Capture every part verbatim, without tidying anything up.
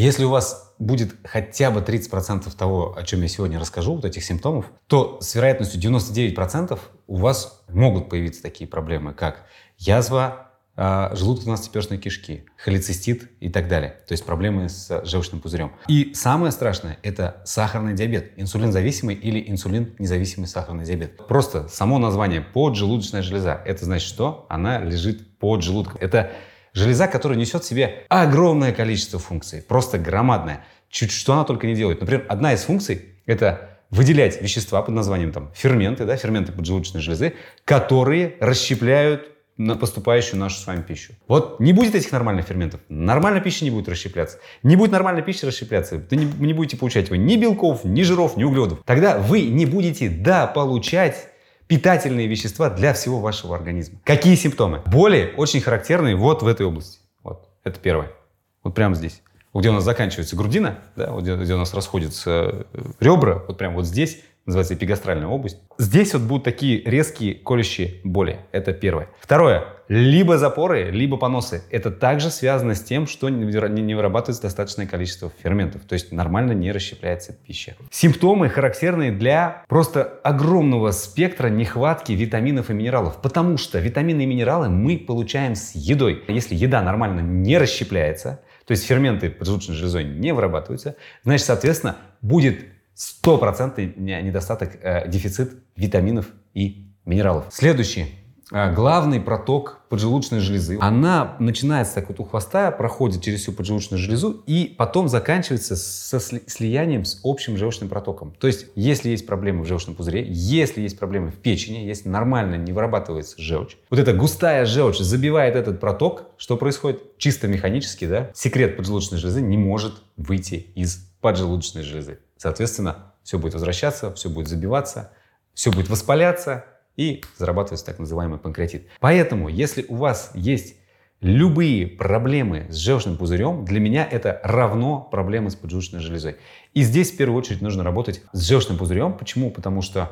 Если у вас будет хотя бы тридцать процентов того, о чем я сегодня расскажу, вот этих симптомов, то с вероятностью девяносто девять процентов у вас могут появиться такие проблемы, как язва желудочно-перстной кишки, холецистит и так далее. То есть проблемы с желчным пузырем. И самое страшное – это сахарный диабет. Инсулинзависимый или инсулин-независимый сахарный диабет. Просто само название поджелудочная железа. Это значит, что она лежит под желудком. Это железа, которая несет в себе огромное количество функций. Просто громадное. Чуть что она только не делает. Например, одна из функций – это выделять вещества под названием там, ферменты, да, ферменты поджелудочной железы, которые расщепляют на поступающую нашу с вами пищу. Вот не будет этих нормальных ферментов, нормальная пища не будет расщепляться. Не будет нормальной пищи расщепляться, вы не, не будете получать вы ни белков, ни жиров, ни углеводов. Тогда вы не будете дополучать питательные вещества для всего вашего организма. Какие симптомы? Боли очень характерные вот в этой области. Вот, это первое. Вот прямо здесь. Вот где у нас заканчивается грудина, да, вот где, где у нас расходятся ребра, вот прямо вот здесь, называется эпигастральная область. Здесь вот будут такие резкие колющие боли. Это первое. Второе. Либо запоры, либо поносы. Это также связано с тем, что не вырабатывается достаточное количество ферментов. То есть нормально не расщепляется пища. Симптомы характерны для просто огромного спектра нехватки витаминов и минералов. Потому что витамины и минералы мы получаем с едой. Если еда нормально не расщепляется, то есть ферменты поджелудочной железой не вырабатываются, значит, соответственно, будет сто процентов недостаток, э, дефицит витаминов и минералов. Следующий. Э, главный проток поджелудочной железы. Она начинается так вот у хвоста, проходит через всю поджелудочную железу и потом заканчивается со сли- слиянием с общим желчным протоком. То есть, если есть проблемы в желчном пузыре, если есть проблемы в печени, если нормально не вырабатывается желчь, вот эта густая желчь забивает этот проток, что происходит? Чисто механически, да, секрет поджелудочной железы не может выйти из поджелудочной железы. Соответственно, все будет возвращаться, все будет забиваться, все будет воспаляться и зарабатывается так называемый панкреатит. Поэтому, если у вас есть любые проблемы с желчным пузырем, для меня это равно проблемы с поджелудочной железой. И здесь в первую очередь нужно работать с желчным пузырем. Почему? Потому что,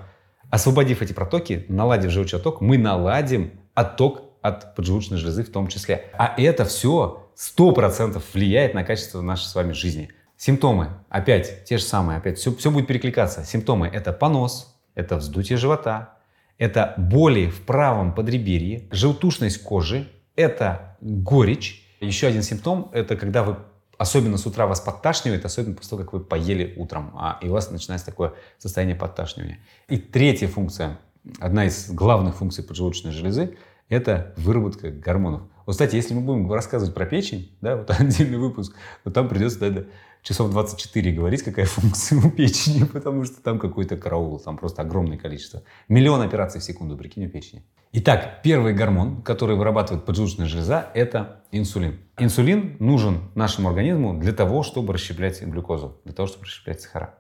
освободив эти протоки, наладив желчный отток, мы наладим отток от поджелудочной железы в том числе. А это все сто процентов влияет на качество нашей с вами жизни. Симптомы опять те же самые, опять все, все будет перекликаться. Симптомы – это понос, это вздутие живота, это боли в правом подреберье, желтушность кожи, это горечь. Еще один симптом – это когда вы, особенно с утра вас подташнивает, особенно после того, как вы поели утром, а и у вас начинается такое состояние подташнивания. И третья функция, одна из главных функций поджелудочной железы – это выработка гормонов. Вот, кстати, если мы будем рассказывать про печень, да, вот отдельный выпуск, то там придется, да, да, часов двадцать четыре говорить, какая функция у печени, потому что там какой-то караул, там просто огромное количество. Миллион операций в секунду, прикинь, у печени. Итак, первый гормон, который вырабатывает поджелудочная железа, это инсулин. Инсулин нужен нашему организму для того, чтобы расщеплять глюкозу, для того, чтобы расщеплять сахара.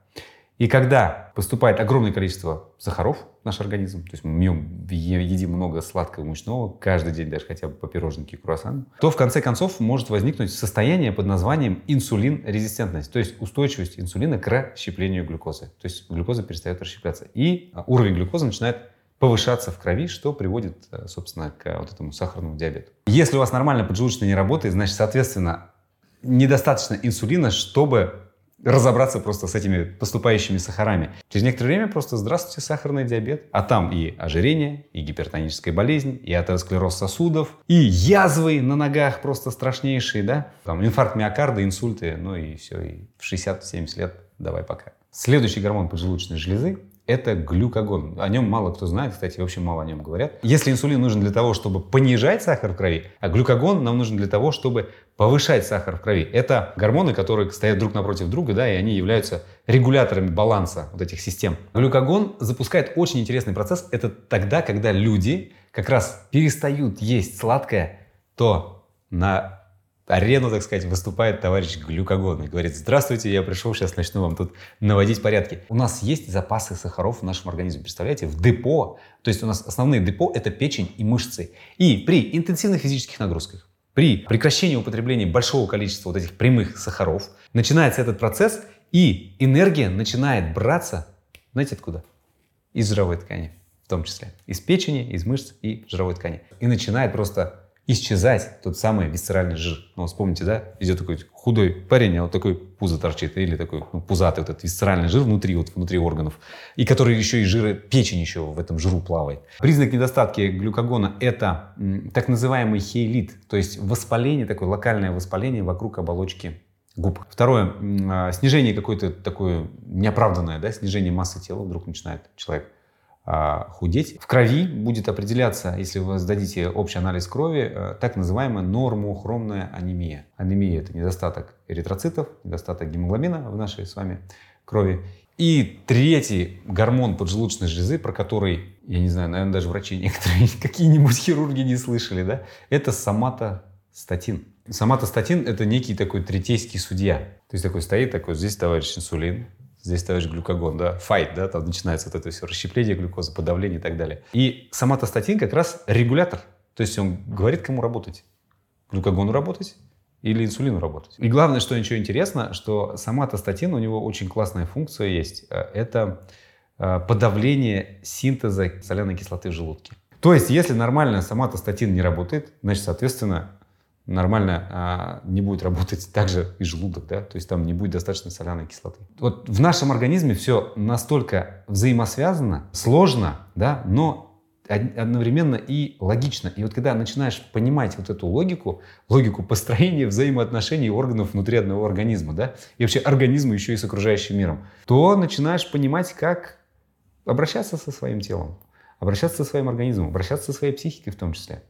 И когда поступает огромное количество сахаров в наш организм, то есть мы едим много сладкого и мучного, каждый день даже хотя бы по пироженке и круассану, то в конце концов может возникнуть состояние под названием инсулинрезистентность, то есть устойчивость инсулина к расщеплению глюкозы. То есть глюкоза перестает расщепляться, и уровень глюкозы начинает повышаться в крови, что приводит, собственно, к вот этому сахарному диабету. Если у вас нормально поджелудочная не работает, значит, соответственно, недостаточно инсулина, чтобы разобраться просто с этими поступающими сахарами. Через некоторое время просто здравствуйте, сахарный диабет. А там и ожирение, и гипертоническая болезнь, и атеросклероз сосудов, и язвы на ногах просто страшнейшие, да? Там инфаркт миокарда, инсульты, ну и все, и в шестьдесят-семьдесят лет давай пока. Следующий гормон поджелудочной железы – это глюкагон. О нем мало кто знает, кстати, вообще мало о нем говорят. Если инсулин нужен для того, чтобы понижать сахар в крови, а глюкагон нам нужен для того, чтобы повышать сахар в крови. Это гормоны, которые стоят друг напротив друга, да, и они являются регуляторами баланса вот этих систем. Глюкагон запускает очень интересный процесс. Это тогда, когда люди как раз перестают есть сладкое, то на арену, так сказать, выступает товарищ глюкагон и говорит: здравствуйте, я пришел, сейчас начну вам тут наводить порядки. У нас есть запасы сахаров в нашем организме, представляете, в депо. То есть у нас основные депо – это печень и мышцы. И при интенсивных физических нагрузках, при прекращении употребления большого количества вот этих прямых сахаров, начинается этот процесс, и энергия начинает браться, знаете, откуда? Из жировой ткани в том числе. Из печени, из мышц и жировой ткани. И начинает просто исчезать тот самый висцеральный жир. Ну, вспомните, да, идет такой худой парень, а вот такой пузо торчит, или такой ну, пузатый вот этот висцеральный жир внутри, вот внутри органов, и который еще и жира, печень еще в этом жиру плавает. Признак недостатки глюкагона – это так называемый хейлит, то есть воспаление, такое локальное воспаление вокруг оболочки губ. Второе, снижение какое-то такое неоправданное, да, снижение массы тела, вдруг начинает человек худеть. В крови будет определяться, если вы сдадите общий анализ крови, так называемая нормохромная анемия. Анемия – это недостаток эритроцитов, недостаток гемоглобина в нашей с вами крови. И третий гормон поджелудочной железы, про который, я не знаю, наверное, даже врачи некоторые, какие-нибудь хирурги не слышали, да, это соматостатин. Соматостатин – это некий такой третейский судья. То есть такой стоит, такой, здесь товарищ инсулин, здесь товарищ глюкагон, да, файт, да, там начинается вот это все расщепление глюкозы, подавление и так далее. И соматостатин как раз регулятор, то есть он говорит, кому работать, глюкагону работать или инсулину работать. И главное, что еще интересно, что соматостатин, у него очень классная функция есть, это подавление синтеза соляной кислоты в желудке. То есть, если нормально соматостатин не работает, значит, соответственно, нормально а, не будет работать также и желудок, да, то есть там не будет достаточно соляной кислоты. Вот в нашем организме все настолько взаимосвязано, сложно, да, но одновременно и логично. И вот когда начинаешь понимать вот эту логику, логику построения взаимоотношений органов внутри одного организма, да, и вообще организма еще и с окружающим миром, то начинаешь понимать, как обращаться со своим телом, обращаться со своим организмом, обращаться со своей психикой в том числе.